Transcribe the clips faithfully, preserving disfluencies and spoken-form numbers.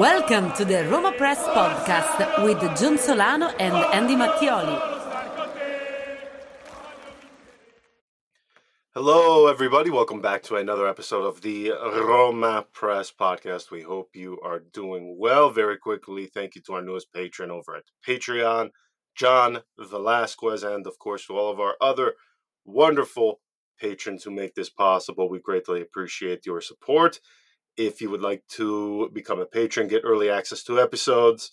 Welcome to the Roma Press Podcast with John Solano and Andy Mattioli. Hello, everybody. Welcome back to another episode of the Roma Press Podcast. We hope you are doing well. Very quickly, thank you to our newest patron over at Patreon, John Velasquez, and, of course, to all of our other wonderful patrons who make this possible. We greatly appreciate your support. If you would like to become a patron, get early access to episodes,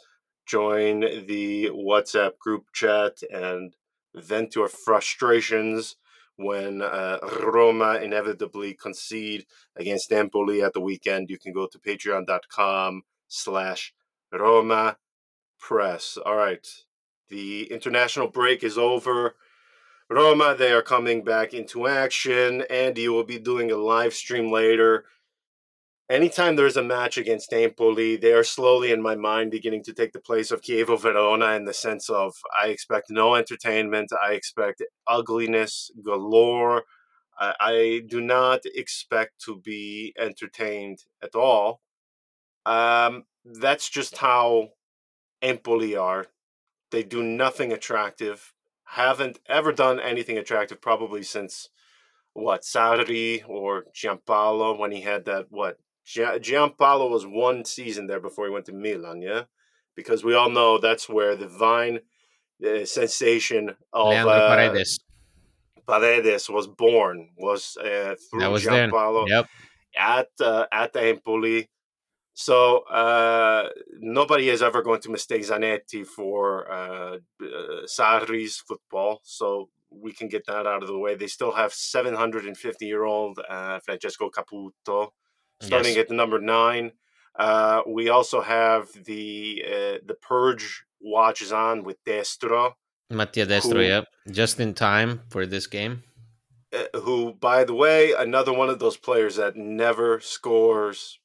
join the WhatsApp group chat, and vent your frustrations when uh, Roma inevitably concede against Empoli at the weekend, you can go to patreon.com slash Roma Press. All right. The international break is over. Roma, they are coming back into action. Andy will be doing a live stream later. Anytime there's a match against Empoli, they are slowly, in my mind, beginning to take the place of Chievo Verona in the sense of I expect no entertainment. I expect ugliness galore. I, I do not expect to be entertained at all. Um, that's just how Empoli are. They do nothing attractive. Haven't ever done anything attractive probably since, what, Sarri or Gian Paolo when he had that, what, Gian Paolo was one season there before he went to Milan, yeah? Because we all know that's where the Vine uh, sensation of uh, Paredes. Paredes was born, was uh, through was Gian then. Paolo yep. at, uh, at Empoli. So uh, nobody is ever going to mistake Zanetti for uh, uh, Sarri's football. So we can get that out of the way. They still have seven hundred fifty-year-old uh, Francesco Caputo, starting yes. at the number nine. Uh, we also have the uh, the purge watch is on with Destro. Mattia Destro, who, yeah. Just in time for this game. Uh, who, by the way, another one of those players that never scores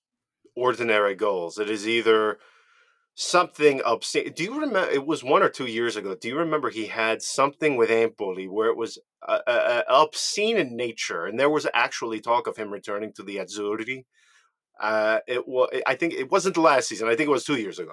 ordinary goals. It is either something obscene. Do you remember? It was one or two years ago. Do you remember he had something with Empoli where it was uh, uh, obscene in nature, and there was actually talk of him returning to the Azzurri? Uh, it was. I think it wasn't last season. I think it was two years ago.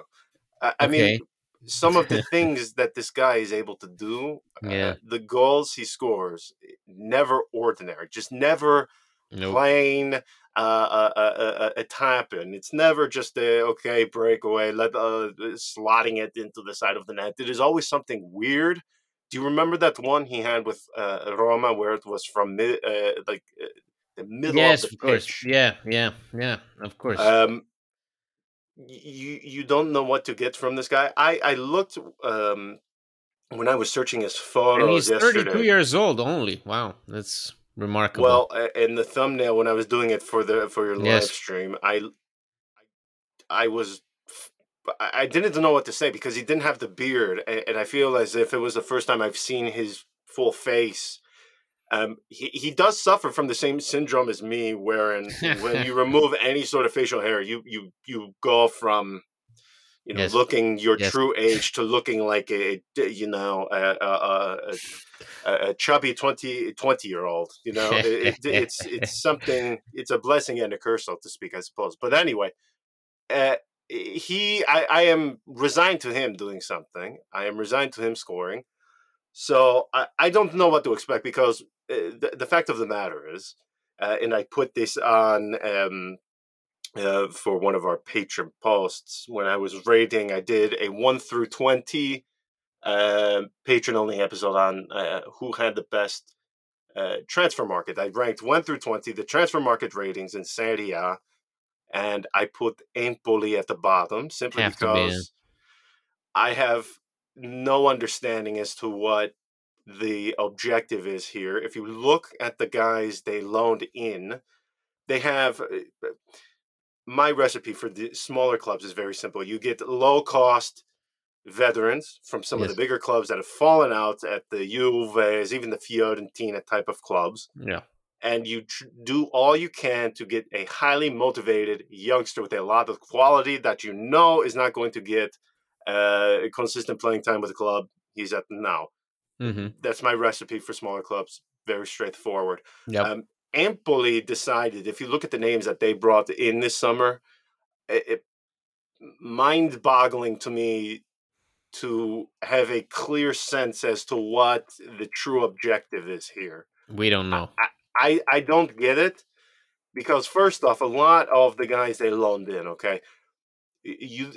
Uh, I okay. mean, some of the things that this guy is able to do, yeah. uh, the goals he scores, never ordinary, just never nope. plain. Uh, a, a, a tap in. It's never just a okay breakaway, let uh, slotting it into the side of the net. It is always something weird. Do you remember that one he had with uh, Roma, where it was from mi- uh, like uh, the middle yes, of the of course. pitch? Yeah, yeah, yeah. Of course. Um, you you don't know what to get from this guy. I I looked um when I was searching his photos. And he's yesterday. thirty-two years old only. Wow, that's remarkable. Well, in the thumbnail when I was doing it for the for your live yes. stream, I, I was, I didn't know what to say because he didn't have the beard, and I feel as if it was the first time I've seen his full face. Um, he he does suffer from the same syndrome as me, wherein when you remove any sort of facial hair, you you you go from, you know, yes. looking your yes. true age to looking like a, you know, a a, a, a chubby twenty, twenty year old, you know, it, it, it's, it's something, it's a blessing and a curse, so to speak, I suppose. But anyway, uh, he, I, I am resigned to him doing something. I am resigned to him scoring. So I, I don't know what to expect because the, the fact of the matter is, uh, and I put this on, um, Uh, for one of our Patreon posts, when I was rating, I did a one through twenty uh, Patreon-only episode on uh, who had the best uh, transfer market. I ranked one through twenty, the transfer market ratings in Serie A, and I put Empoli at the bottom, simply have because I have no understanding as to what the objective is here. If you look at the guys they loaned in, they have... My recipe for the smaller clubs is very simple. You get low-cost veterans from some yes. of the bigger clubs that have fallen out at the Juves, even the Fiorentina type of clubs. Yeah. And you tr- do all you can to get a highly motivated youngster with a lot of quality that you know is not going to get uh, consistent playing time with the club he's at now. Mm-hmm. That's my recipe for smaller clubs. Very straightforward. Yeah. Um, Empoli decided, if you look at the names that they brought in this summer, it, mind-boggling to me to have a clear sense as to what the true objective is here. We don't know. I, I, I don't get it because, first off, a lot of the guys they loaned in, okay, you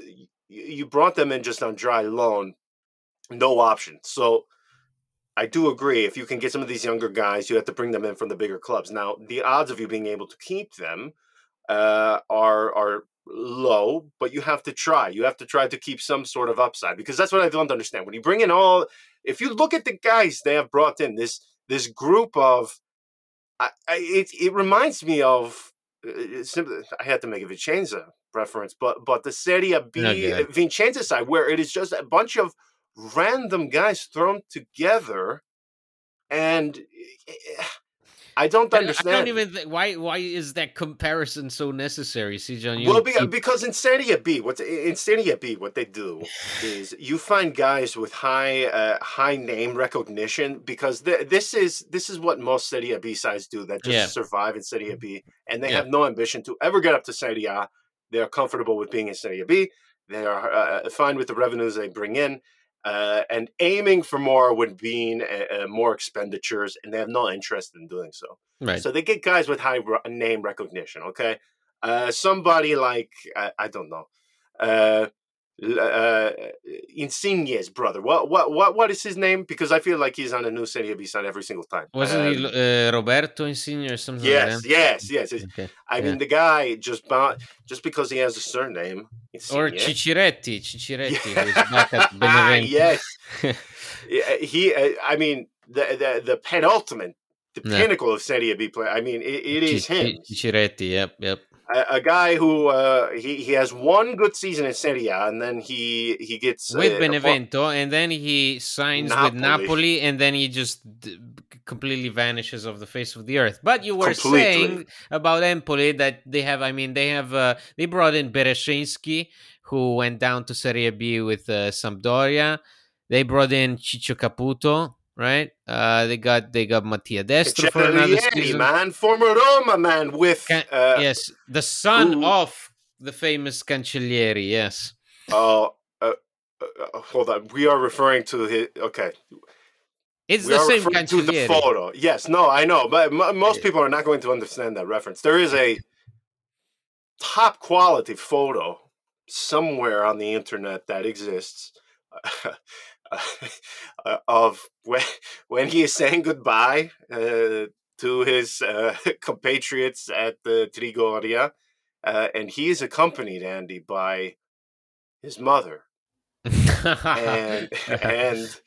you brought them in just on dry loan, no option. So I do agree. If you can get some of these younger guys, you have to bring them in from the bigger clubs. Now, the odds of you being able to keep them uh, are are low, but you have to try. You have to try to keep some sort of upside because that's what I don't understand. When you bring in all, if you look at the guys they have brought in, this this group of, I, I, it it reminds me of. Simply, I had to make a Vicenza reference, but but the Serie B okay. Vicenza side where it is just a bunch of random guys thrown together, and I don't understand. I don't even think, why why is that comparison so necessary, C J? You well, be, keep... because in Serie B, what in Serie B, what they do is you find guys with high uh, high name recognition because th- this is this is what most Serie B sides do that just yeah. survive in Serie B, and they yeah. have no ambition to ever get up to Serie A. They are comfortable with being in Serie B. They are uh, fine with the revenues they bring in. Uh, and aiming for more would mean uh, more expenditures, and they have no interest in doing so. Right. So they get guys with high re- name recognition, okay? Uh, somebody like, uh, I don't know, uh, uh, Insigne's brother. What what what what is his name? Because I feel like he's on a new Serie B side every single time. Wasn't um, he uh, Roberto Insigne or something yes, like that? Yes, yes, yes. Okay. I yeah. mean, the guy, just bought, just because he has a surname, Insigne. Or Cicciretti, Cicciretti, yeah. who's back at Benevento. Yes. he, uh, I mean, the, the, the penultimate, the no. pinnacle of Serie B play. I mean, it, it is C- him. Cicciretti, yep, yep. A guy who uh, he he has one good season in Serie A, and then he he gets with uh, Benevento, and then he signs Napoli. with Napoli, and then he just d- completely vanishes off the face of the earth. But you were completely. saying about Empoli that they have, I mean, they have uh, they brought in Bereshinski, who went down to Serie B with uh, Sampdoria. They brought in Ciccio Caputo. Right, uh, they got they got Mattia Destro for another season. Man, former Roma man with Can- uh, yes, the son ooh. of the famous Cancellieri. Yes. Oh, uh, uh, hold on. We are referring to his. Okay, it's we the same Cancellieri. The photo. Yes. No, I know, but m- most people are not going to understand that reference. There is a top quality photo somewhere on the internet that exists. Uh, of when, when he is saying goodbye uh, to his uh, compatriots at the Trigoria, uh, and he is accompanied, Andy, by his mother. and and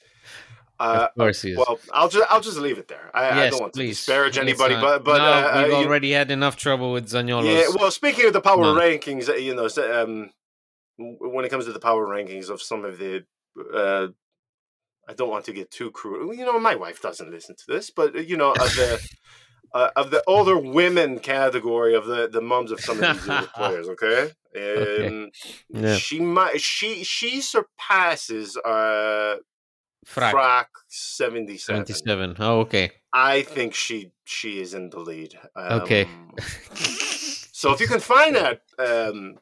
uh, of course he is. Well, I'll just I'll just leave it there. I, yes, I don't want to please. disparage anybody, not, but but no, uh, we've uh, already you, had enough trouble with Zaniolo. Yeah. Well, speaking of the power no. rankings, you know, um, when it comes to the power rankings of some of the. Uh, I don't want to get too cruel. You know, my wife doesn't listen to this, but you know, of the uh, of the older women category of the, the moms of some of these players, okay? Um, okay. Yeah. She might she she surpasses uh, Frac seventy-seven. seventy-seven. Oh, okay. I think she she is in the lead. Um, okay. So if you can find that. Um,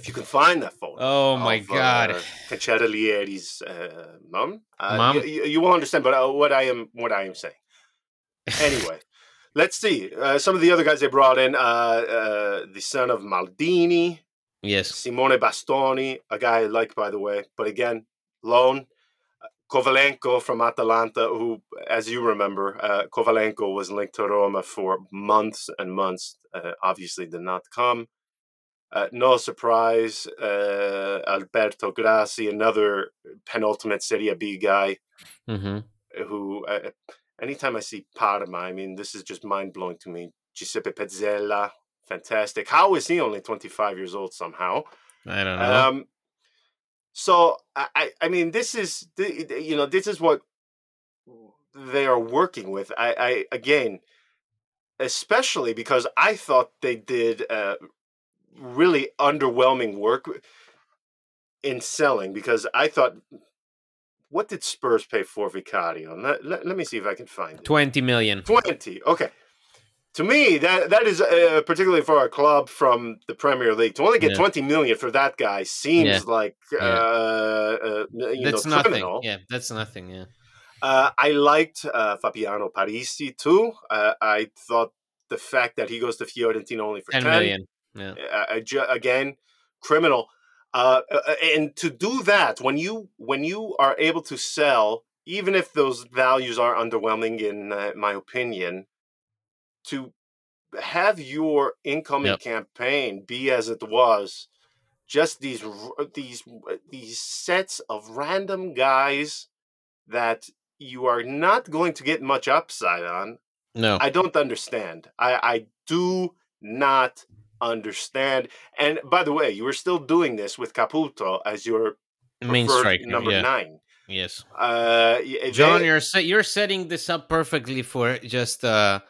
If you can find that photo, oh my of, god, uh, Cancellieri's uh, mom, uh, mom? You, you will understand. But uh, what I am, what I am saying. Anyway, let's see uh, some of the other guys they brought in. Uh, uh, the son of Maldini, yes, Simone Bastoni, a guy I like, by the way. But again, loan. Kovalenko from Atalanta, who, as you remember, uh, Kovalenko was linked to Roma for months and months. Uh, obviously, did not come. Uh, no surprise, uh, Alberto Grassi, another penultimate Serie B guy, mm-hmm. who, uh, anytime I see Parma, I mean, this is just mind-blowing to me. Giuseppe Pezzella, fantastic. How is he only twenty-five years old somehow? I don't know. Um, so, I, I mean, this is, you know, this is what they are working with. I, I again, especially because I thought they did... Uh, really underwhelming work in selling because I thought, what did Spurs pay for Vicario? Let, let, let me see if I can find it. twenty million. twenty, okay. to me, that that is uh, particularly for a club from the Premier League to only get yeah. twenty million for that guy seems yeah. like yeah. Uh, uh, you that's know, criminal. Nothing. Yeah, that's nothing. Yeah, uh, I liked uh, Fabiano Parisi too. Uh, I thought the fact that he goes to Fiorentina only for ten million, yeah. uh, again, criminal. Uh, and to do that, when you when you are able to sell, even if those values are underwhelming, in uh, my opinion, to have your incoming yep. campaign be as it was, just these these these sets of random guys that you are not going to get much upside on. No, I don't understand. I, I do not understand. And by the way, you were still doing this with Caputo as your main striker, number yeah. nine. Yes, uh, John, they, you're set, you're setting this up perfectly for just uh,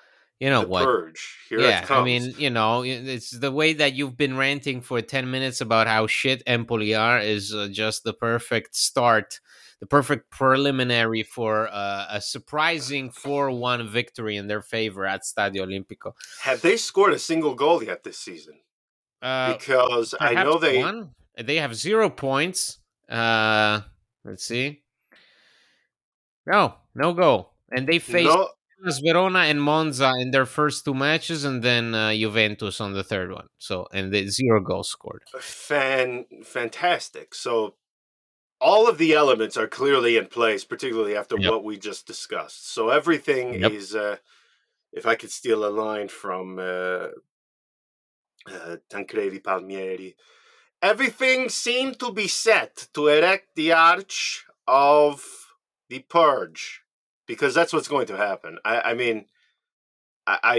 you know the what? Purge. Here yeah, it comes. I mean, you know, it's the way that you've been ranting for ten minutes about how shit Empoli are is uh, just the perfect start. The perfect preliminary for uh, a surprising four one victory in their favor at Stadio Olimpico. Have they scored a single goal yet this season? Uh, because I know they... One. They have zero points. Uh, let's see. No, no goal. And they faced no. Hellas Verona and Monza in their first two matches, and then uh, Juventus on the third one. So, and the zero goals scored. Fan- fantastic. So... all of the elements are clearly in place, particularly after yep. what we just discussed. So everything yep. is, uh, if I could steal a line from uh, uh, Tancredi Palmieri, everything seemed to be set to erect the arch of the purge, because that's what's going to happen. I, I mean, I, I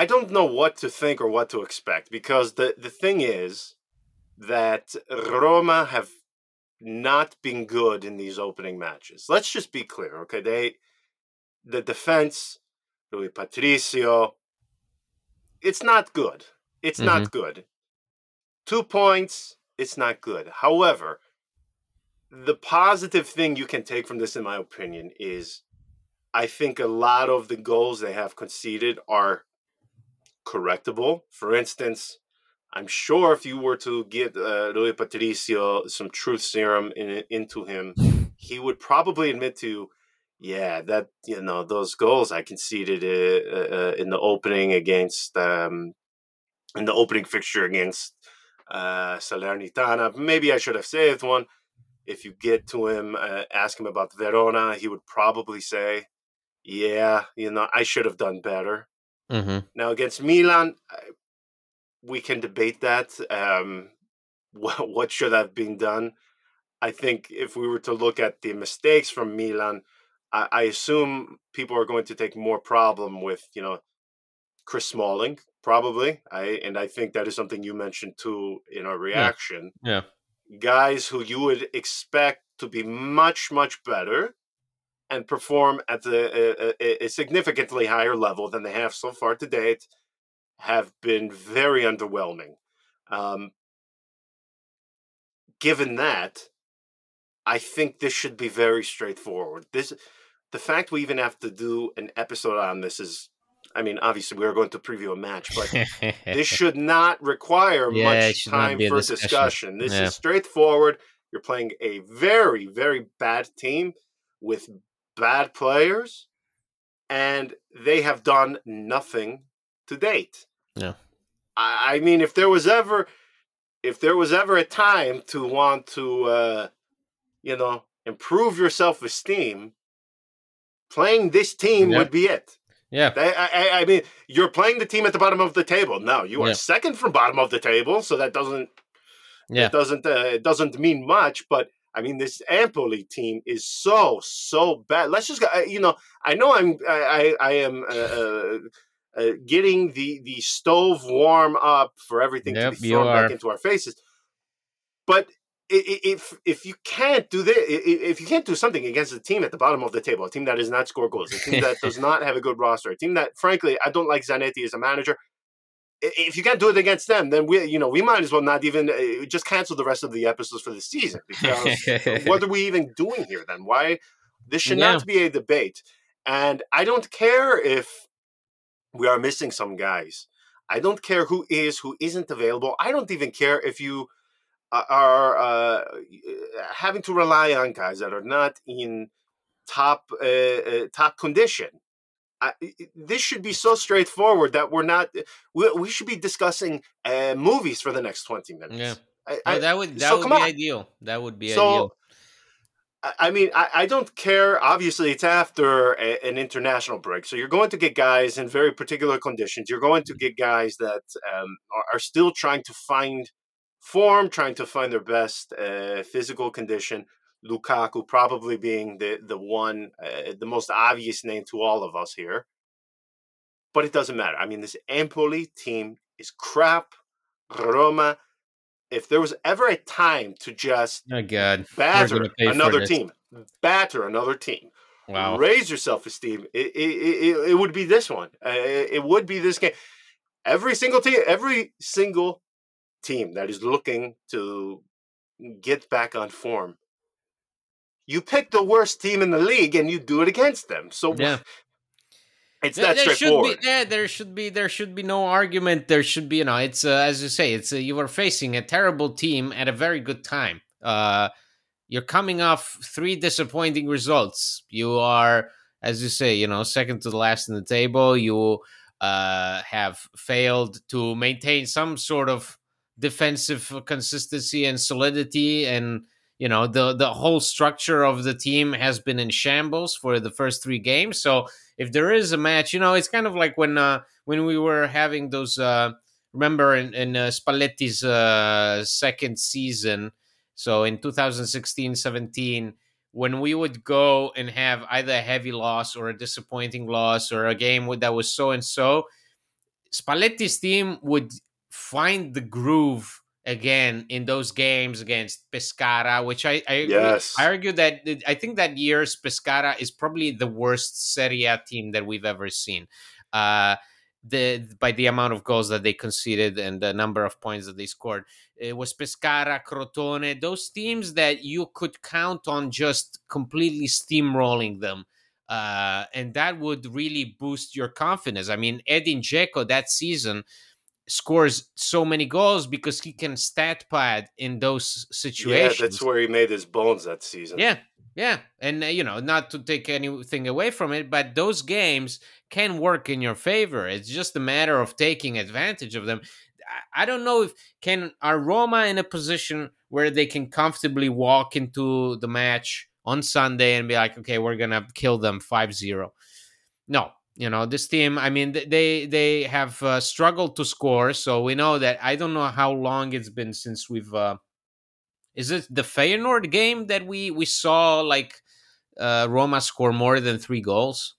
I don't know what to think or what to expect, because the, the thing is that Roma have not been good in these opening matches. Let's just be clear, okay? They, the defense, Luis Patricio, it's not good. It's mm-hmm. not good. Two points, it's not good. However, the positive thing you can take from this, in my opinion, is I think a lot of the goals they have conceded are correctable. For instance, I'm sure if you were to get uh, Luis Patricio some truth serum in, into him, he would probably admit to, yeah, that, you know, those goals I conceded uh, uh, in the opening against, um, in the opening fixture against uh, Salernitana, maybe I should have saved one. If you get to him, uh, ask him about Verona, he would probably say, yeah, you know, I should have done better. Mm-hmm. Now against Milan, I, we can debate that. Um, what, what should have been done? I think if we were to look at the mistakes from Milan, I, I assume people are going to take more problem with, you know, Chris Smalling, probably. I and I think that is something you mentioned too in our reaction. Yeah. yeah. Guys who you would expect to be much, much better and perform at a, a, a significantly higher level than they have so far to date, have been very underwhelming. Um, given that, I think this should be very straightforward. This, the fact we even have to do an episode on this is, I mean, obviously we are going to preview a match, but this should not require yeah, much time for discussion. discussion. This yeah. is straightforward. You're playing a very, very bad team with bad players, and they have done nothing to date. Yeah. I mean, if there was ever, if there was ever a time to want to, uh, you know, improve your self-esteem, playing this team yeah. would be it. Yeah. They, I, I mean, you're playing the team at the bottom of the table. Now you are yeah. second from bottom of the table, so that doesn't, yeah, it doesn't, uh, it doesn't mean much. But I mean, this Empoli team is so so bad. Let's just, you know, I know I'm, I, I, I am. Uh, Uh, getting the, the stove warm up for everything yep, to be thrown back into our faces, but if if you can't do this, if you can't do something against a team at the bottom of the table, a team that does not score goals, a team that does not have a good roster, a team that, frankly, I don't like Zanetti as a manager. If you can't do it against them, then we you know we might as well not even uh, just cancel the rest of the episodes for the season, because what are we even doing here? Then why this should yeah. not be a debate, and I don't care if we are missing some guys. I don't care who is, who isn't available. I don't even care if you are uh, having to rely on guys that are not in top uh, uh, top condition. I, this should be so straightforward that we're not. We, we should be discussing uh, movies for the next twenty minutes. Yeah, I, I, no, that would that so would be on. ideal. That would be so, ideal. I mean, I, I don't care. Obviously, it's after a, an international break. So you're going to get guys in very particular conditions. You're going to get guys that um, are, are still trying to find form, trying to find their best uh, physical condition. Lukaku probably being the, the one, uh, the most obvious name to all of us here. But it doesn't matter. I mean, this Empoli team is crap. Roma. If there was ever a time to just oh God. batter another team, batter another team, wow. raise your self-esteem, it, it, it, it would be this one. Uh, it, it would be this game. Every single team, every single team that is looking to get back on form, you pick the worst team in the league and you do it against them. So yeah. It's that there straightforward. Should be, yeah, there should be there should be no argument. There should be, you know, it's uh, as you say, it's uh, you are facing a terrible team at a very good time. Uh, you're coming off three disappointing results. You are, as you say, you know, second to the last in the table. You uh, have failed to maintain some sort of defensive consistency and solidity, and you know the the whole structure of the team has been in shambles for the first three games. So. If there is a match, you know, it's kind of like when uh, when we were having those, uh, remember in, in uh, Spalletti's uh, second season, so in two thousand sixteen seventeen, when we would go and have either a heavy loss or a disappointing loss or a game that was so-and-so, Spalletti's team would find the groove again in those games against Pescara, which I I, yes. I argue that I think that year's Pescara is probably the worst Serie A team that we've ever seen, uh, the by the amount of goals that they conceded and the number of points that they scored. It was Pescara, Crotone, those teams that you could count on just completely steamrolling them, uh, and that would really boost your confidence. I mean, Edin Dzeko that season scores so many goals because he can stat pad in those situations. Yeah, that's where he made his bones that season. Yeah, yeah. And, uh, you know, not to take anything away from it, but those games can work in your favor. It's just a matter of taking advantage of them. I, I don't know if, can are Roma in a position where they can comfortably walk into the match on Sunday and be like, okay, we're going to kill them five zero? No. You know, this team, I mean, they they have uh, struggled to score. So we know that. I don't know how long it's been since we've... Uh, is it the Feyenoord game that we, we saw, like, uh, Roma score more than three goals?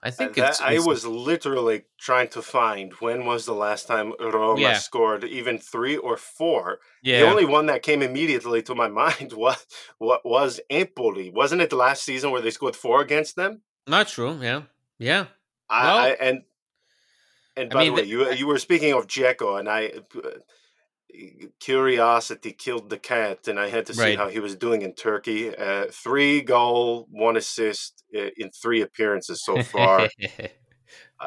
I think that, it's, it's... I was literally trying to find when was the last time Roma yeah. scored even three or four. Yeah. The only one that came immediately to my mind was, was Empoli. Wasn't it the last season where they scored four against them? Not true, yeah. Yeah, I, well, I and and by I mean, the way, you you were speaking of Dzeko, and I uh, curiosity killed the cat, and I had to see right. how he was doing in Turkey. Uh, three goal, one assist uh, in three appearances so far. uh,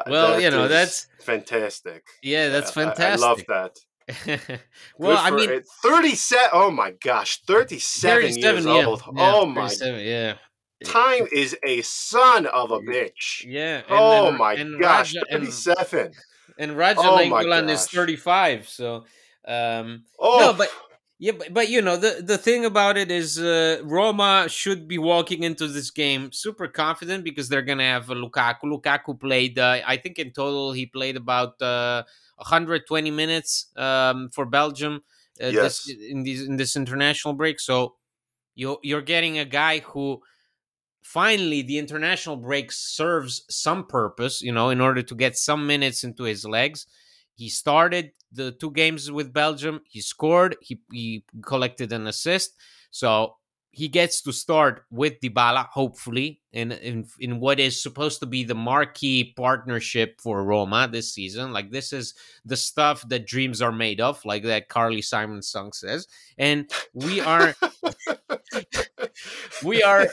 well, that you know that's fantastic. Yeah, that's fantastic. Uh, I, I love that. well, I mean, thirty-seven. Oh my gosh, thirty-seven, thirty-seven years yeah. old. Yeah, oh my, yeah. Time is a son of a bitch. Yeah. And, oh and, my and gosh, Raja, thirty-seven. And, and Raja oh Nainggolan is thirty-five. So, um, oh. no, but yeah, but, but you know the, the thing about it is uh, Roma should be walking into this game super confident because they're gonna have Lukaku. Lukaku played, uh, I think in total he played about uh, one hundred twenty minutes um, for Belgium uh, yes. this, in, these, in this international break. So you you're getting a guy who. Finally, the international break serves some purpose, you know, in order to get some minutes into his legs. He started the two games with Belgium. He scored. He, he collected an assist. So he gets to start with Dybala, hopefully, in, in, in what is supposed to be the marquee partnership for Roma this season. Like, this is the stuff that dreams are made of, like that Carly Simon song says. And we are... we are,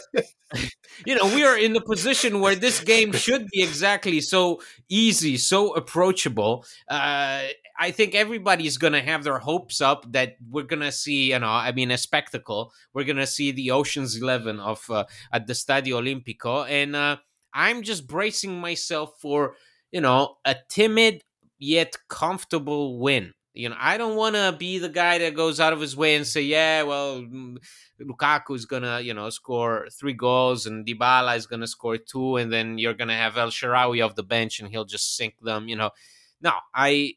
you know, we are in the position where this game should be exactly so easy, so approachable. Uh, I think everybody's going to have their hopes up that we're going to see, you know, I mean, a spectacle. We're going to see the Ocean's Eleven of uh, at the Stadio Olimpico. And uh, I'm just bracing myself for, you know, a timid yet comfortable win. You know, I don't want to be the guy that goes out of his way and say, yeah, well, Lukaku is going to, you know, score three goals and Dybala is going to score two. And then you're going to have El Shaarawy off the bench and he'll just sink them. You know, no, I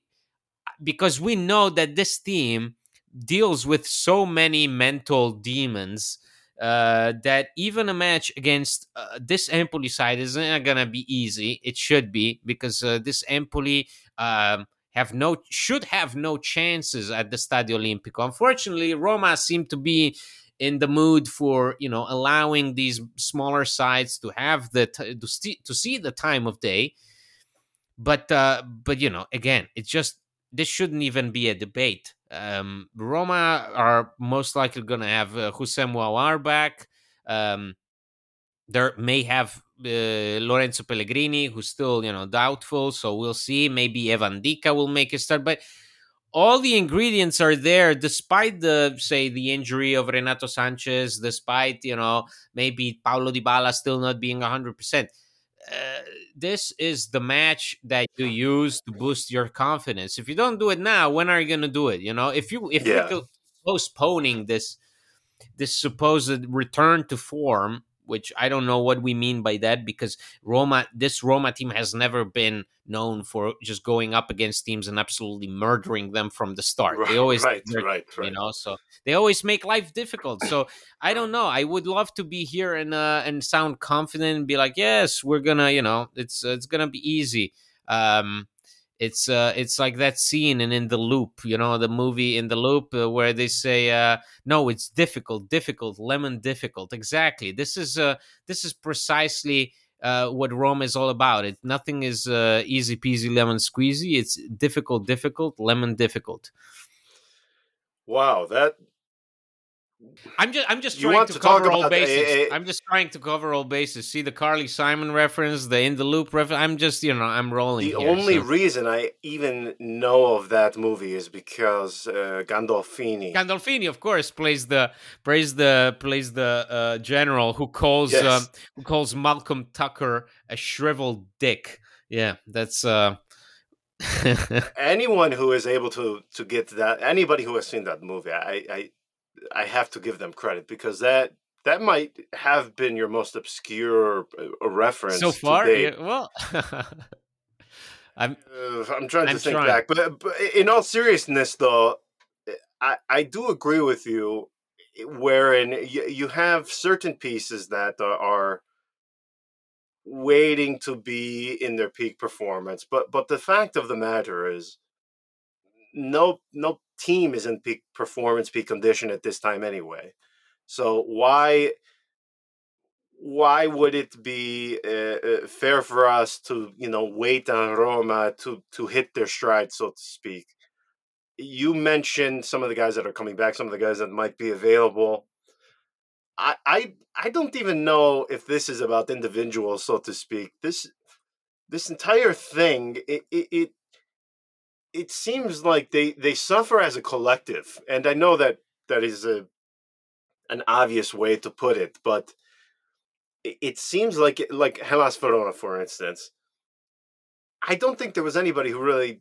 because we know that this team deals with so many mental demons uh, that even a match against uh, this Empoli side isn't going to be easy. It should be, because uh, this Empoli um Have no should have no chances at the Stadio Olimpico. Unfortunately, Roma seem to be in the mood for, you know, allowing these smaller sides to have the t- to, st- to see the time of day. But uh, but you know, again, it's just this shouldn't even be a debate. Um, Roma are most likely going to have uh, Houssem Aouar back. Um, there may have. Uh, Lorenzo Pellegrini, who's still, you know, doubtful, so we'll see. Maybe Evan Ndicka will make a start, but all the ingredients are there, despite the, say, the injury of Renato Sanchez, despite, you know, maybe Paulo Dybala still not being one hundred percent. Uh, this is the match that you use to boost your confidence. If you don't do it now, when are you going to do it? You know, if you if yeah. you're postponing this this supposed return to form, which I don't know what we mean by that, because Roma, this Roma team has never been known for just going up against teams and absolutely murdering them from the start. Right, they always, right, right, right. You know, so they always make life difficult. So I don't know. I would love to be here and uh, and sound confident and be like, yes, we're gonna, you know, it's uh, it's gonna be easy. Um, it's uh, it's like that scene in In the Loop, you know, the movie In the Loop, uh, where they say, uh, no, it's difficult, difficult, lemon difficult. Exactly. This is uh, this is precisely uh, what Rome is all about. It nothing is uh, easy peasy lemon squeezy. It's difficult, difficult, lemon difficult. Wow, that. I'm just I'm just you trying to, to cover all bases. A, a, I'm just trying to cover all bases. See the Carly Simon reference, the In the Loop reference. I'm just, you know, I'm rolling. The here, only so. reason I even know of that movie is because uh, Gandolfini. Gandolfini, of course, plays the plays the plays the uh, general who calls yes. uh, who calls Malcolm Tucker a shriveled dick. Yeah, that's. Uh... Anyone who is able to to get that, anybody who has seen that movie, I. I I have to give them credit, because that that might have been your most obscure reference so far. Yeah, well, I'm uh, I'm trying I'm to think trying. back, but, but in all seriousness, though, I, I do agree with you, wherein you, you have certain pieces that are waiting to be in their peak performance, but but the fact of the matter is, no no. team is in peak performance, peak condition at this time anyway. So why why would it be uh, fair for us to, you know, wait on Roma to to hit their stride, so to speak? You mentioned some of the guys that are coming back, some of the guys that might be available. I I, I don't even know if this is about individuals, so to speak. This this entire thing, it it. it It seems like they, they suffer as a collective. And I know that that is a, an obvious way to put it, but it, it seems like, like Hellas Verona, for instance, I don't think there was anybody who really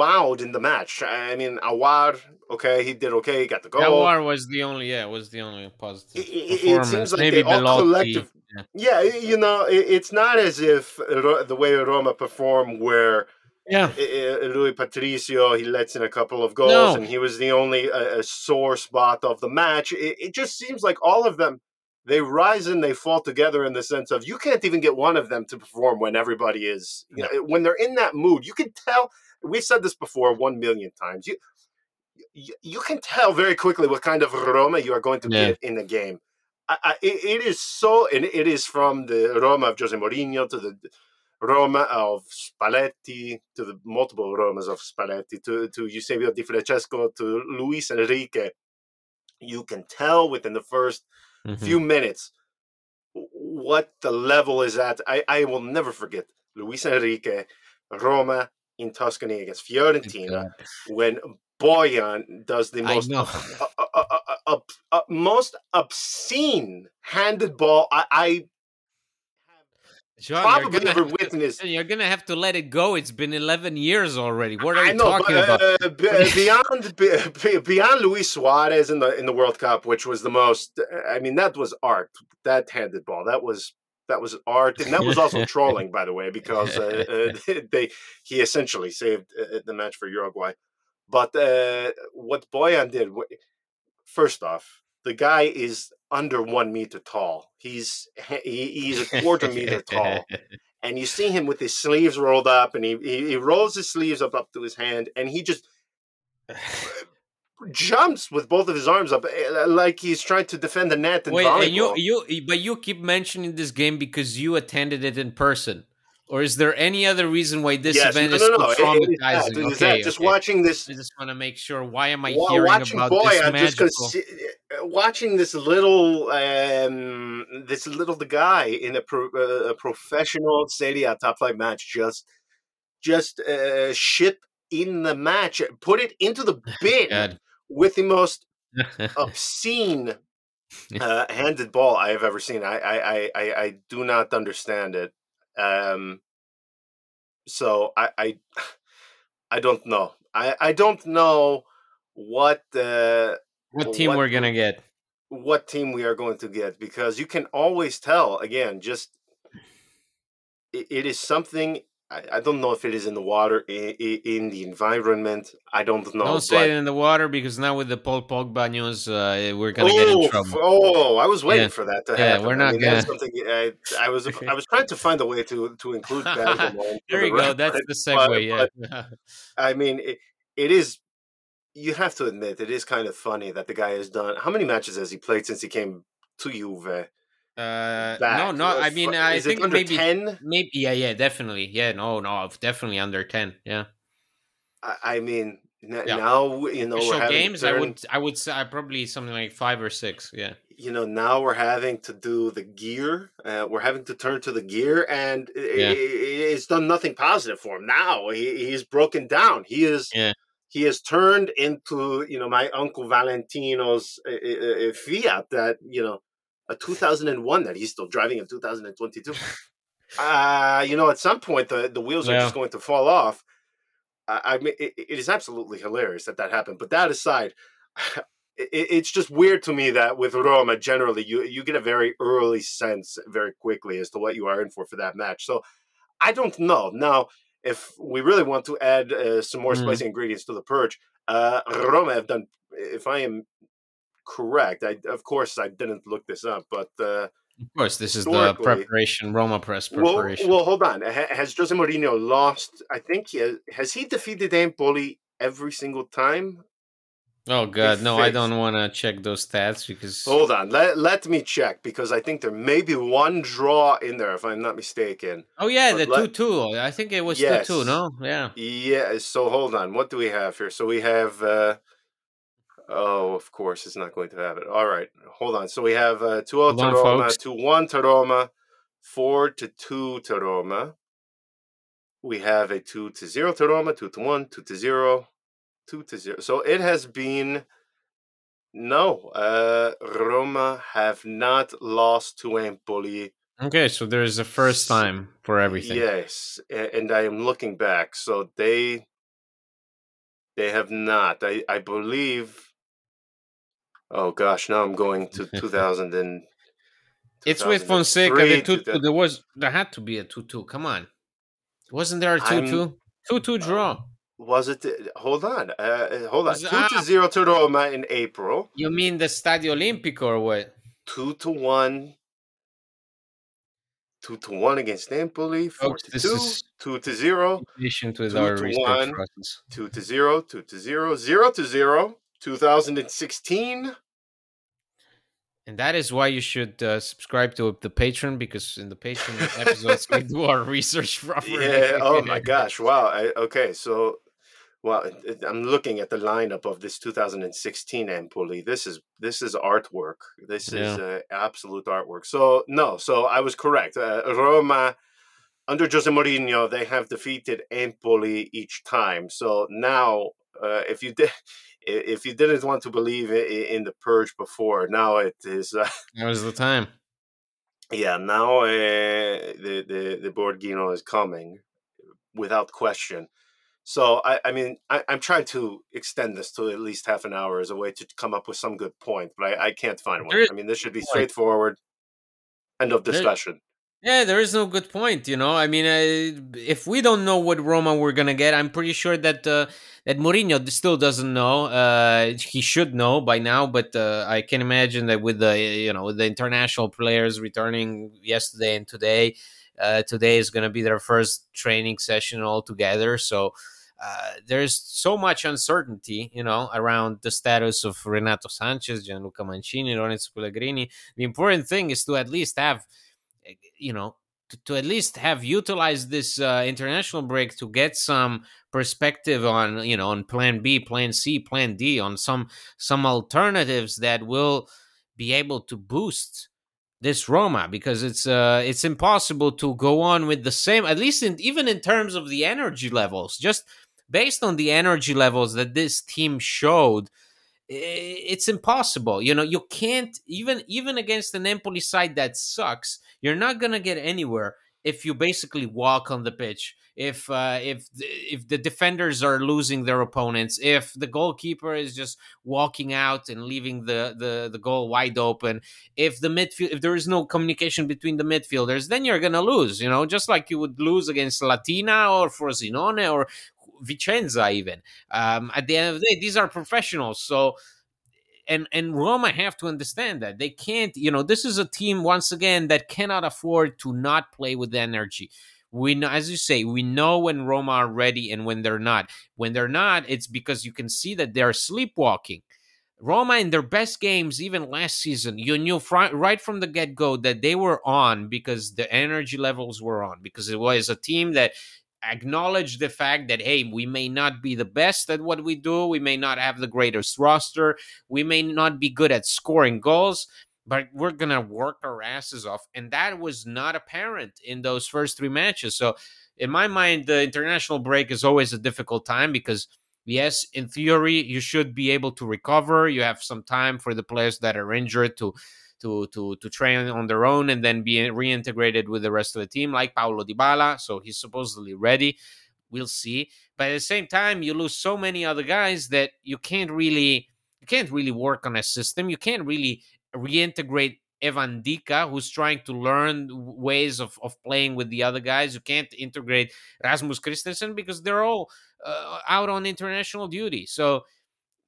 wowed in the match. I mean, Aouar, okay, he did okay, he got the goal. Aouar was the only, yeah, was the only positive it, it, performance. It seems like Maybe they all collective. The, yeah. yeah, you know, it, it's not as if the way Roma perform where... Yeah, Luis Patricio, he lets in a couple of goals, no. and he was the only uh, sore spot of the match. It, it just seems like all of them, they rise and they fall together, in the sense of you can't even get one of them to perform when everybody is, you know, when they're in that mood. You can tell. We've said this before one million times. You you, you can tell very quickly what kind of Roma you are going to yeah. get in the game. I, I, it, it is so, and it is from the Roma of Jose Mourinho to the Roma of Spalletti, to the multiple Romas of Spalletti, to, to Eusebio Di Francesco, to Luis Enrique. you can tell within the first mm-hmm. few minutes what the level is at. I, I will never forget Luis Enrique, Roma in Tuscany against Fiorentina, when Boyan does the most uh, uh, uh, uh, uh, uh, most obscene handed ball I, I John, probably you're gonna, ever witnessed. You're going to have to let it go. It's been eleven years already. What are I you know, talking but, uh, about? b- beyond b- beyond Luis Suarez in the in the World Cup, which was the most, I mean, that was art. That handed ball. That was that was art. And that was also trolling, by the way, because uh, uh, they he essentially saved uh, the match for Uruguay. But uh, what Boyan did, first off, the guy is under one meter tall. He's he, he's a quarter meter tall, and you see him with his sleeves rolled up, and he, he, he rolls his sleeves up up to his hand, and he just jumps with both of his arms up like he's trying to defend the net. And wait, and you you but you keep mentioning this game because you attended it in person. Or is there any other reason why this yes, event no, no, no. is so traumatizing? It, it, it, okay, is that. Just okay. watching this. I just want to make sure. Why am I well, hearing about Boy, this I'm magical? Just watching this little, um, this little the guy in a, pro, uh, a professional Serie A top flight match just, just uh, ship in the match, put it into the bin God. with the most obscene uh, handed ball I have ever seen. I, I, I, I, I do not understand it. Um, so I, I, I don't know. I, I don't know what, uh, what team what, we're going to get, what team we are going to get, because you can always tell again, just, it, it is something, I, I don't know if it is in the water, in, in the environment. I don't know. Don't say but... it in the water, because now with the Paul Pogba news, uh, we're going to oh, get in trouble. Oh, I was waiting yeah. for that to yeah, happen. Yeah, we're not I mean, going to. I, I was I was trying to find a way to, to include that. There you go. That's the segue, but, yeah. But, I mean, it, it is, you have to admit, it is kind of funny that the guy has done, how many matches has he played since he came to Juve? Uh, back. no, no. I mean, I Is think under maybe ten. Maybe, yeah, yeah, definitely, yeah. No, no, definitely under ten. Yeah. I, I mean, n- yeah. now you know we're having games. Turn, I would, I would say probably something like five or six. Yeah. You know, now we're having to do the gear. Uh, we're having to turn to the gear, and it, yeah. it, it's done nothing positive for him. Now he, he's broken down. He is. Yeah. He has turned into you know my uncle Valentino's uh, uh, Fiat that you know. A two thousand one that he's still driving in two thousand twenty-two. uh, you know, at some point, the, the wheels yeah. are just going to fall off. Uh, I mean, it, it is absolutely hilarious that that happened. But that aside, it, it's just weird to me that with Roma, generally, you, you get a very early sense very quickly as to what you are in for for that match. So I don't know. Now, if we really want to add uh, some more mm. spicy ingredients to the purge, uh, Roma have done, if I am... correct. I of course I didn't look this up, but uh, of course this is the preparation, Roma press preparation. Well, well hold on. H- has Jose Mourinho lost? I think he has. Has he defeated Empoli every single time? Oh God, no! I don't want to check those stats because hold on. Let let me check because I think there may be one draw in there if I'm not mistaken. Oh yeah, but the let... two two. I think it was yes. two two. No, yeah, yeah. So hold on. What do we have here? So we have. Uh, Oh, of course, it's not going to have it. All right, hold on. So we have uh, two-oh to Roma, two-one to Roma, four to two to Roma. We have a two to zero to Roma, two to one, two to zero, two to zero. So it has been... No, uh, Roma have not lost to Empoli. Okay, so there's the first time for everything. Yes, and I am looking back. So they... They have not. I, I believe... Oh gosh! Now I'm going to two thousand and. It's with Fonseca. The two, two, there was there had to be a two-two. Come on, wasn't there a two-two? Two-two draw. Was it? Hold on, uh, hold on. Was, two ah, to zero to Roma in April. You mean the Stadio Olimpico or what? Two to one. Two to one against Empoli. Four Folks, to two. Is... Two to zero. In addition to two our to one. Process. Two to zero. Two to zero. Zero to zero. two thousand sixteen. And that is why you should uh, subscribe to the Patreon, because in the Patreon episodes we do our research properly. Yeah. Oh my gosh! Wow. I, okay, so Well, it, it, I'm looking at the lineup of this two thousand sixteen Empoli. This is this is artwork. This yeah. is uh, absolute artwork. So no, so I was correct. Uh, Roma under Jose Mourinho, they have defeated Empoli each time. So now, uh, if you did, if you didn't want to believe in the purge before, now it is. Uh, now is the time. Yeah, now uh, the the the Borghino is coming, without question. So, I, I mean, I, I'm trying to extend this to at least half an hour as a way to come up with some good point, but I, I can't find one. I mean, this should be straightforward. End of discussion. There, yeah, there is no good point, you know. I mean, I, if we don't know what Roma we're going to get, I'm pretty sure that uh, that Mourinho still doesn't know. Uh, he should know by now, but uh, I can imagine that with the, you know, the international players returning yesterday and today, uh, today is going to be their first training session all together, so... Uh, there's so much uncertainty, you know, around the status of Renato Sanchez, Gianluca Mancini, Lorenzo Pellegrini. The important thing is to at least have, you know, to, to at least have utilized this uh, international break to get some perspective on, you know, on plan B, plan C, plan D, on some some alternatives that will be able to boost this Roma, because it's uh it's impossible to go on with the same, at least in, even in terms of the energy levels, just based on the energy levels that this team showed, it's impossible. You know, you can't, even even against an Empoli side that sucks, you're not going to get anywhere if you basically walk on the pitch, if uh, if if the defenders are losing their opponents, if the goalkeeper is just walking out and leaving the, the, the goal wide open, if the midfield, if there is no communication between the midfielders, then you're gonna lose. You know, just like you would lose against Latina or Frosinone or Vicenza. Even um, at the end of the day, these are professionals, so. And and Roma have to understand that. They can't, you know, this is a team, once again, that cannot afford to not play with energy. We know, as you say, we know when Roma are ready and when they're not. When they're not, it's because you can see that they're sleepwalking. Roma, in their best games, even last season, you knew fr- right from the get-go that they were on because the energy levels were on, because it was a team that acknowledge the fact that, hey, we may not be the best at what we do, we may not have the greatest roster, we may not be good at scoring goals, but we're gonna work our asses off, and that was not apparent in those first three matches. So in my mind, the international break is always a difficult time, because yes, in theory, you should be able to recover, you have some time for the players that are injured to to to to train on their own and then be reintegrated with the rest of the team, like Paulo Dybala, so he's supposedly ready. We'll see. But at the same time, you lose so many other guys that you can't really you can't really work on a system. You can't really reintegrate Evan Ndicka, who's trying to learn ways of, of playing with the other guys. You can't integrate Rasmus Christensen because they're all uh, out on international duty. So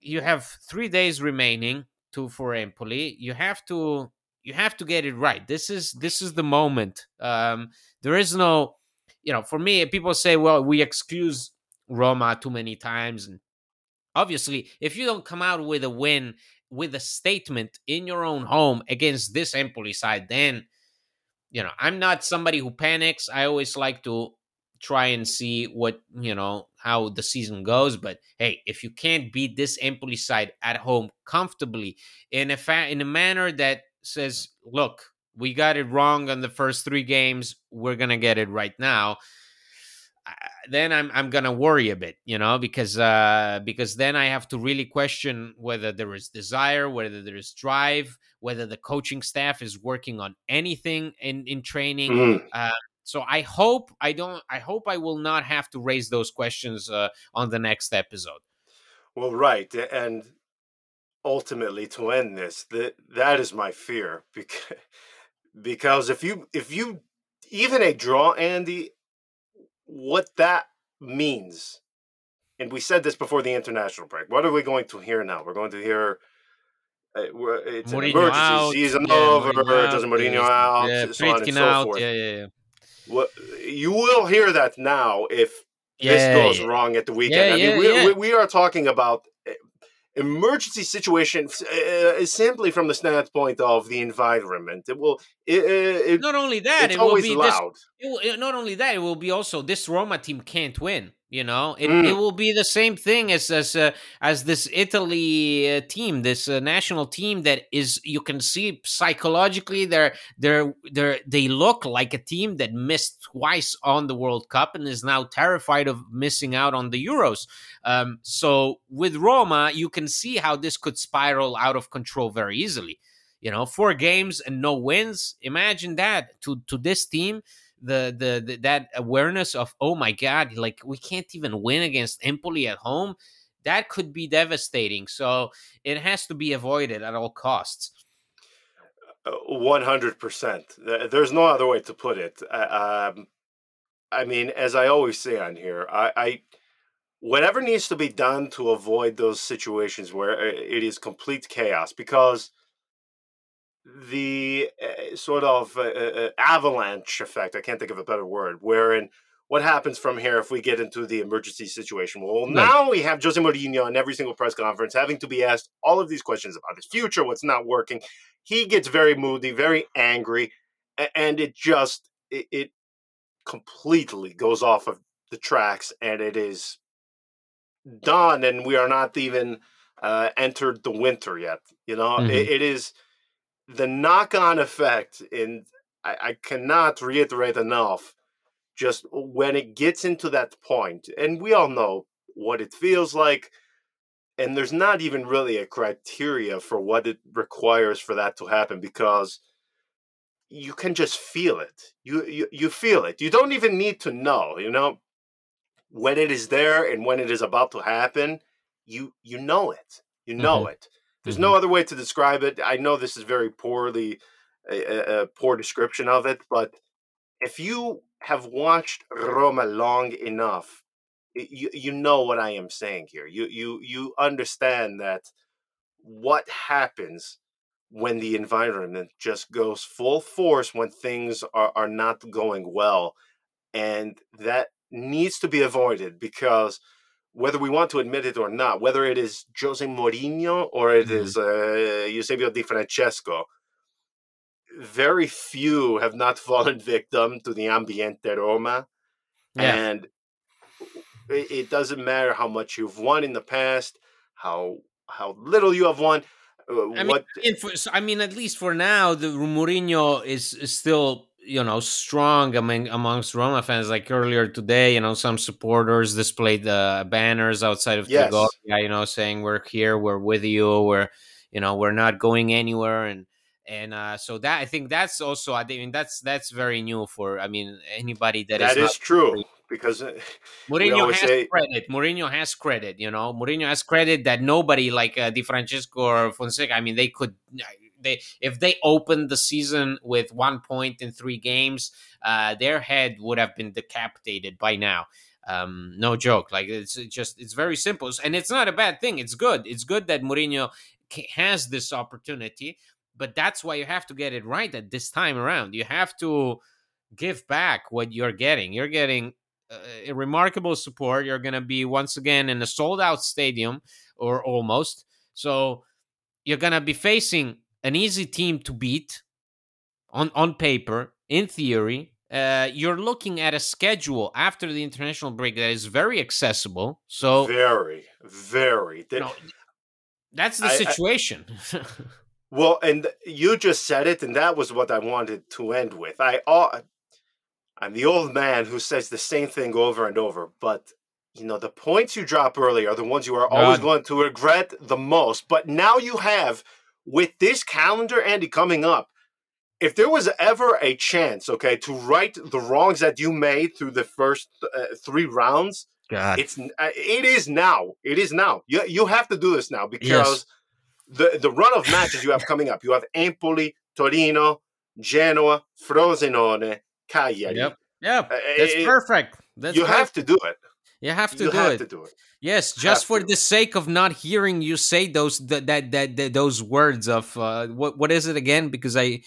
you have three days remaining to for Empoli. You have to you have to get it right. This is this is the moment. Um, there is no, you know, for me, people say, well, we excuse Roma too many times, and obviously, if you don't come out with a win, with a statement in your own home against this Empoli side, then, you know, I'm not somebody who panics. I always like to try and see what, you know, how the season goes. But hey, if you can't beat this Empoli side at home comfortably in a fa- in a manner that says, look, we got it wrong on the first three games, we're gonna get it right now, uh, then I'm I'm gonna worry a bit, you know, because uh, because then I have to really question whether there is desire, whether there is drive, whether the coaching staff is working on anything in in training. Mm. Uh, So I hope I don't. I hope I will not have to raise those questions uh, on the next episode. Well, right, and ultimately to end this, that that is my fear, because because if you if you even a draw, Andy, what that means, and we said this before the international break. What are we going to hear now? We're going to hear. Uh, it's Mourinho an emergency out. Season yeah, over. Doesn't Mourinho out? Yeah, so on and so out. Forth. Yeah, yeah, yeah. Well, you will hear that now if yeah, this goes yeah. wrong at the weekend. Yeah, I mean, yeah, we, yeah. we we are talking about emergency situations uh, simply from the standpoint of the environment. It will. It, it, not only that, it's it always will be loud. This, it will, not only that, it will be also this Roma team can't win. You know, it, mm. it will be the same thing as as uh, as this Italy uh, team, this uh, national team that is. You can see psychologically, they're they're they they look like a team that missed twice on the World Cup and is now terrified of missing out on the Euros. Um, so with Roma, you can see how this could spiral out of control very easily. You know, four games and no wins. Imagine that to to this team. The, the the that awareness of, oh my God, like we can't even win against Empoli at home, that could be devastating. So it has to be avoided at all costs. one hundred percent. There's no other way to put it. Um, I mean, as I always say on here, I, I whatever needs to be done to avoid those situations where it is complete chaos, because the uh, sort of uh, uh, avalanche effect, I can't think of a better word, wherein what happens from here if we get into the emergency situation? Well, right. Now we have Jose Mourinho in every single press conference having to be asked all of these questions about his future, what's not working. He gets very moody, very angry, and it just, it, it completely goes off of the tracks, and it is done, and we are not even uh, entered the winter yet. You know, mm-hmm. it, it is... The knock-on effect, and I, I cannot reiterate enough, just when it gets into that point, and we all know what it feels like, and there's not even really a criteria for what it requires for that to happen, because you can just feel it. You you, you feel it. You don't even need to know, you know, when it is there and when it is about to happen, you you know it. You know mm-hmm. it. There's no other way to describe it. I know this is very poorly, a uh, uh, poor description of it, but if you have watched Roma long enough, it, you you know what I am saying here. You you you understand that what happens when the environment just goes full force, when things are, are not going well, and that needs to be avoided, because whether we want to admit it or not, whether it is Jose Mourinho or it is uh, Eusebio Di Francesco, very few have not fallen victim to the ambiente Roma. Yeah. And it, it doesn't matter how much you've won in the past, how how little you have won. Uh, I, what... mean, for, I mean, at least for now, the Mourinho is, is still... you know, strong among amongst Roma fans. Like earlier today, you know, some supporters displayed the banners outside of yes. the goal, you know, saying we're here, we're with you, we're, you know, we're not going anywhere. And and uh, so that I think that's also, I mean, that's that's very new for, I mean, anybody that, that is. That is true free. Because Mourinho has say... credit. Mourinho has credit. You know, Mourinho has credit that nobody like uh, Di Francesco or Fonseca. I mean, they could. They, if they opened the season with one point in three games, uh, their head would have been decapitated by now. Um, no joke. Like it's just, it's very simple, and it's not a bad thing. It's good. It's good that Mourinho has this opportunity, but that's why you have to get it right at this time around. You have to give back what you're getting. You're getting uh, a remarkable support. You're going to be once again in a sold-out stadium, or almost. So you're going to be facing an easy team to beat on, on paper, in theory. Uh, you're looking at a schedule after the international break that is very accessible. So Very, very. You know, that's the I, situation. I, well, and you just said it, and that was what I wanted to end with. I, uh, I'm the old man who says the same thing over and over, but... You know, the points you drop early are the ones you are always God. going to regret the most. But now you have... With this calendar, Andy, coming up, if there was ever a chance, okay, to right the wrongs that you made through the first uh, three rounds, God. it's it is now. It is now. You you have to do this now, because yes. the, the run of matches you have coming up, you have Empoli, Torino, Genoa, Frosinone, Cagliari. Yep. Yeah, that's it, perfect. That's you perfect. have to do it. You have to, you do, have it. to do it. Yes, just have for to. the sake of not hearing you say those that that, that, that those words of uh, what what is it again? Because I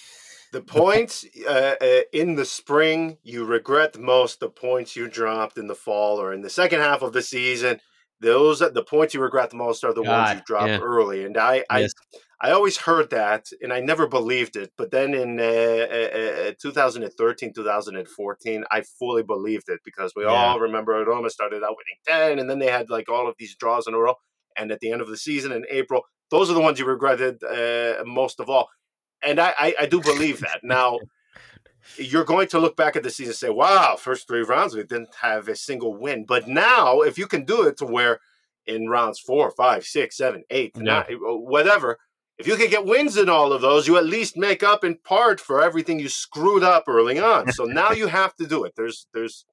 the points uh, in the spring you regret most, the points you dropped in the fall or in the second half of the season. Those the points you regret the most are the God, ones you dropped yeah. early. And I, yes. I I always heard that, and I never believed it. But then in uh, uh, twenty thirteen, twenty fourteen, I fully believed it, because we yeah. all remember Roma started out winning ten, and then they had like all of these draws in a row. And at the end of the season in April, those are the ones you regretted uh, most of all. And I, I, I do believe that. Now, you're going to look back at the season and say, wow, first three rounds, we didn't have a single win. But now, if you can do it to where in rounds four, five, six, seven, eight, mm-hmm. nine, whatever, if you can get wins in all of those, you at least make up in part for everything you screwed up early on. So now you have to do it. There's, there's,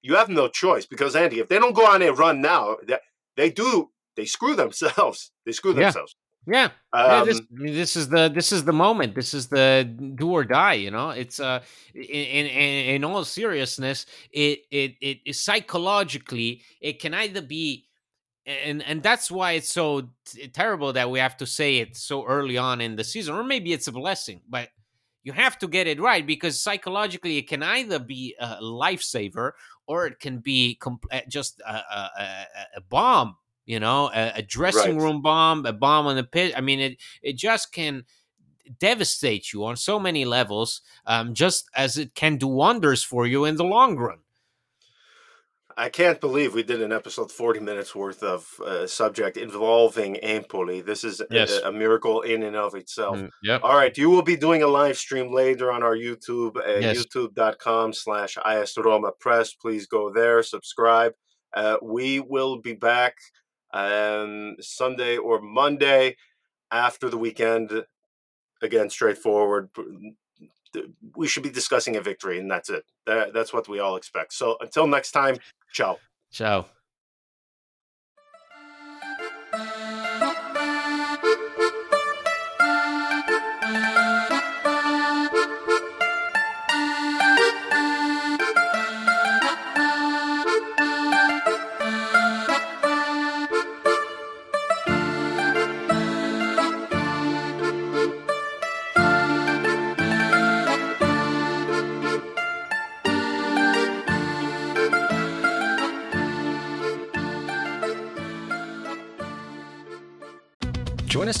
you have no choice, because, Andy, if they don't go on a run now, they, they do, they screw themselves. They screw yeah. themselves. Yeah, um, yeah this, this is the this is the moment. This is the do or die. You know, it's uh, in in, in all seriousness, it it it is psychologically, it can either be, and and that's why it's so t- terrible that we have to say it so early on in the season, or maybe it's a blessing, but you have to get it right, because psychologically it can either be a lifesaver or it can be comp- just a, a, a, a bomb. You know, a, a dressing right. room bomb, a bomb on the pitch. I mean, it it just can devastate you on so many levels, um, just as it can do wonders for you in the long run. I can't believe we did an episode forty minutes worth of uh, subject involving Empoli. This is yes. a, a miracle in and of itself. Mm, yep. All right. You will be doing a live stream later on our YouTube, uh, yes. youtube.com slash IS Roma Press. Please go there, subscribe. Uh, we will be back um Sunday or Monday after the weekend. Again, straightforward, we should be discussing a victory, and that's it. That, that's what we all expect. So until next time, ciao ciao Join us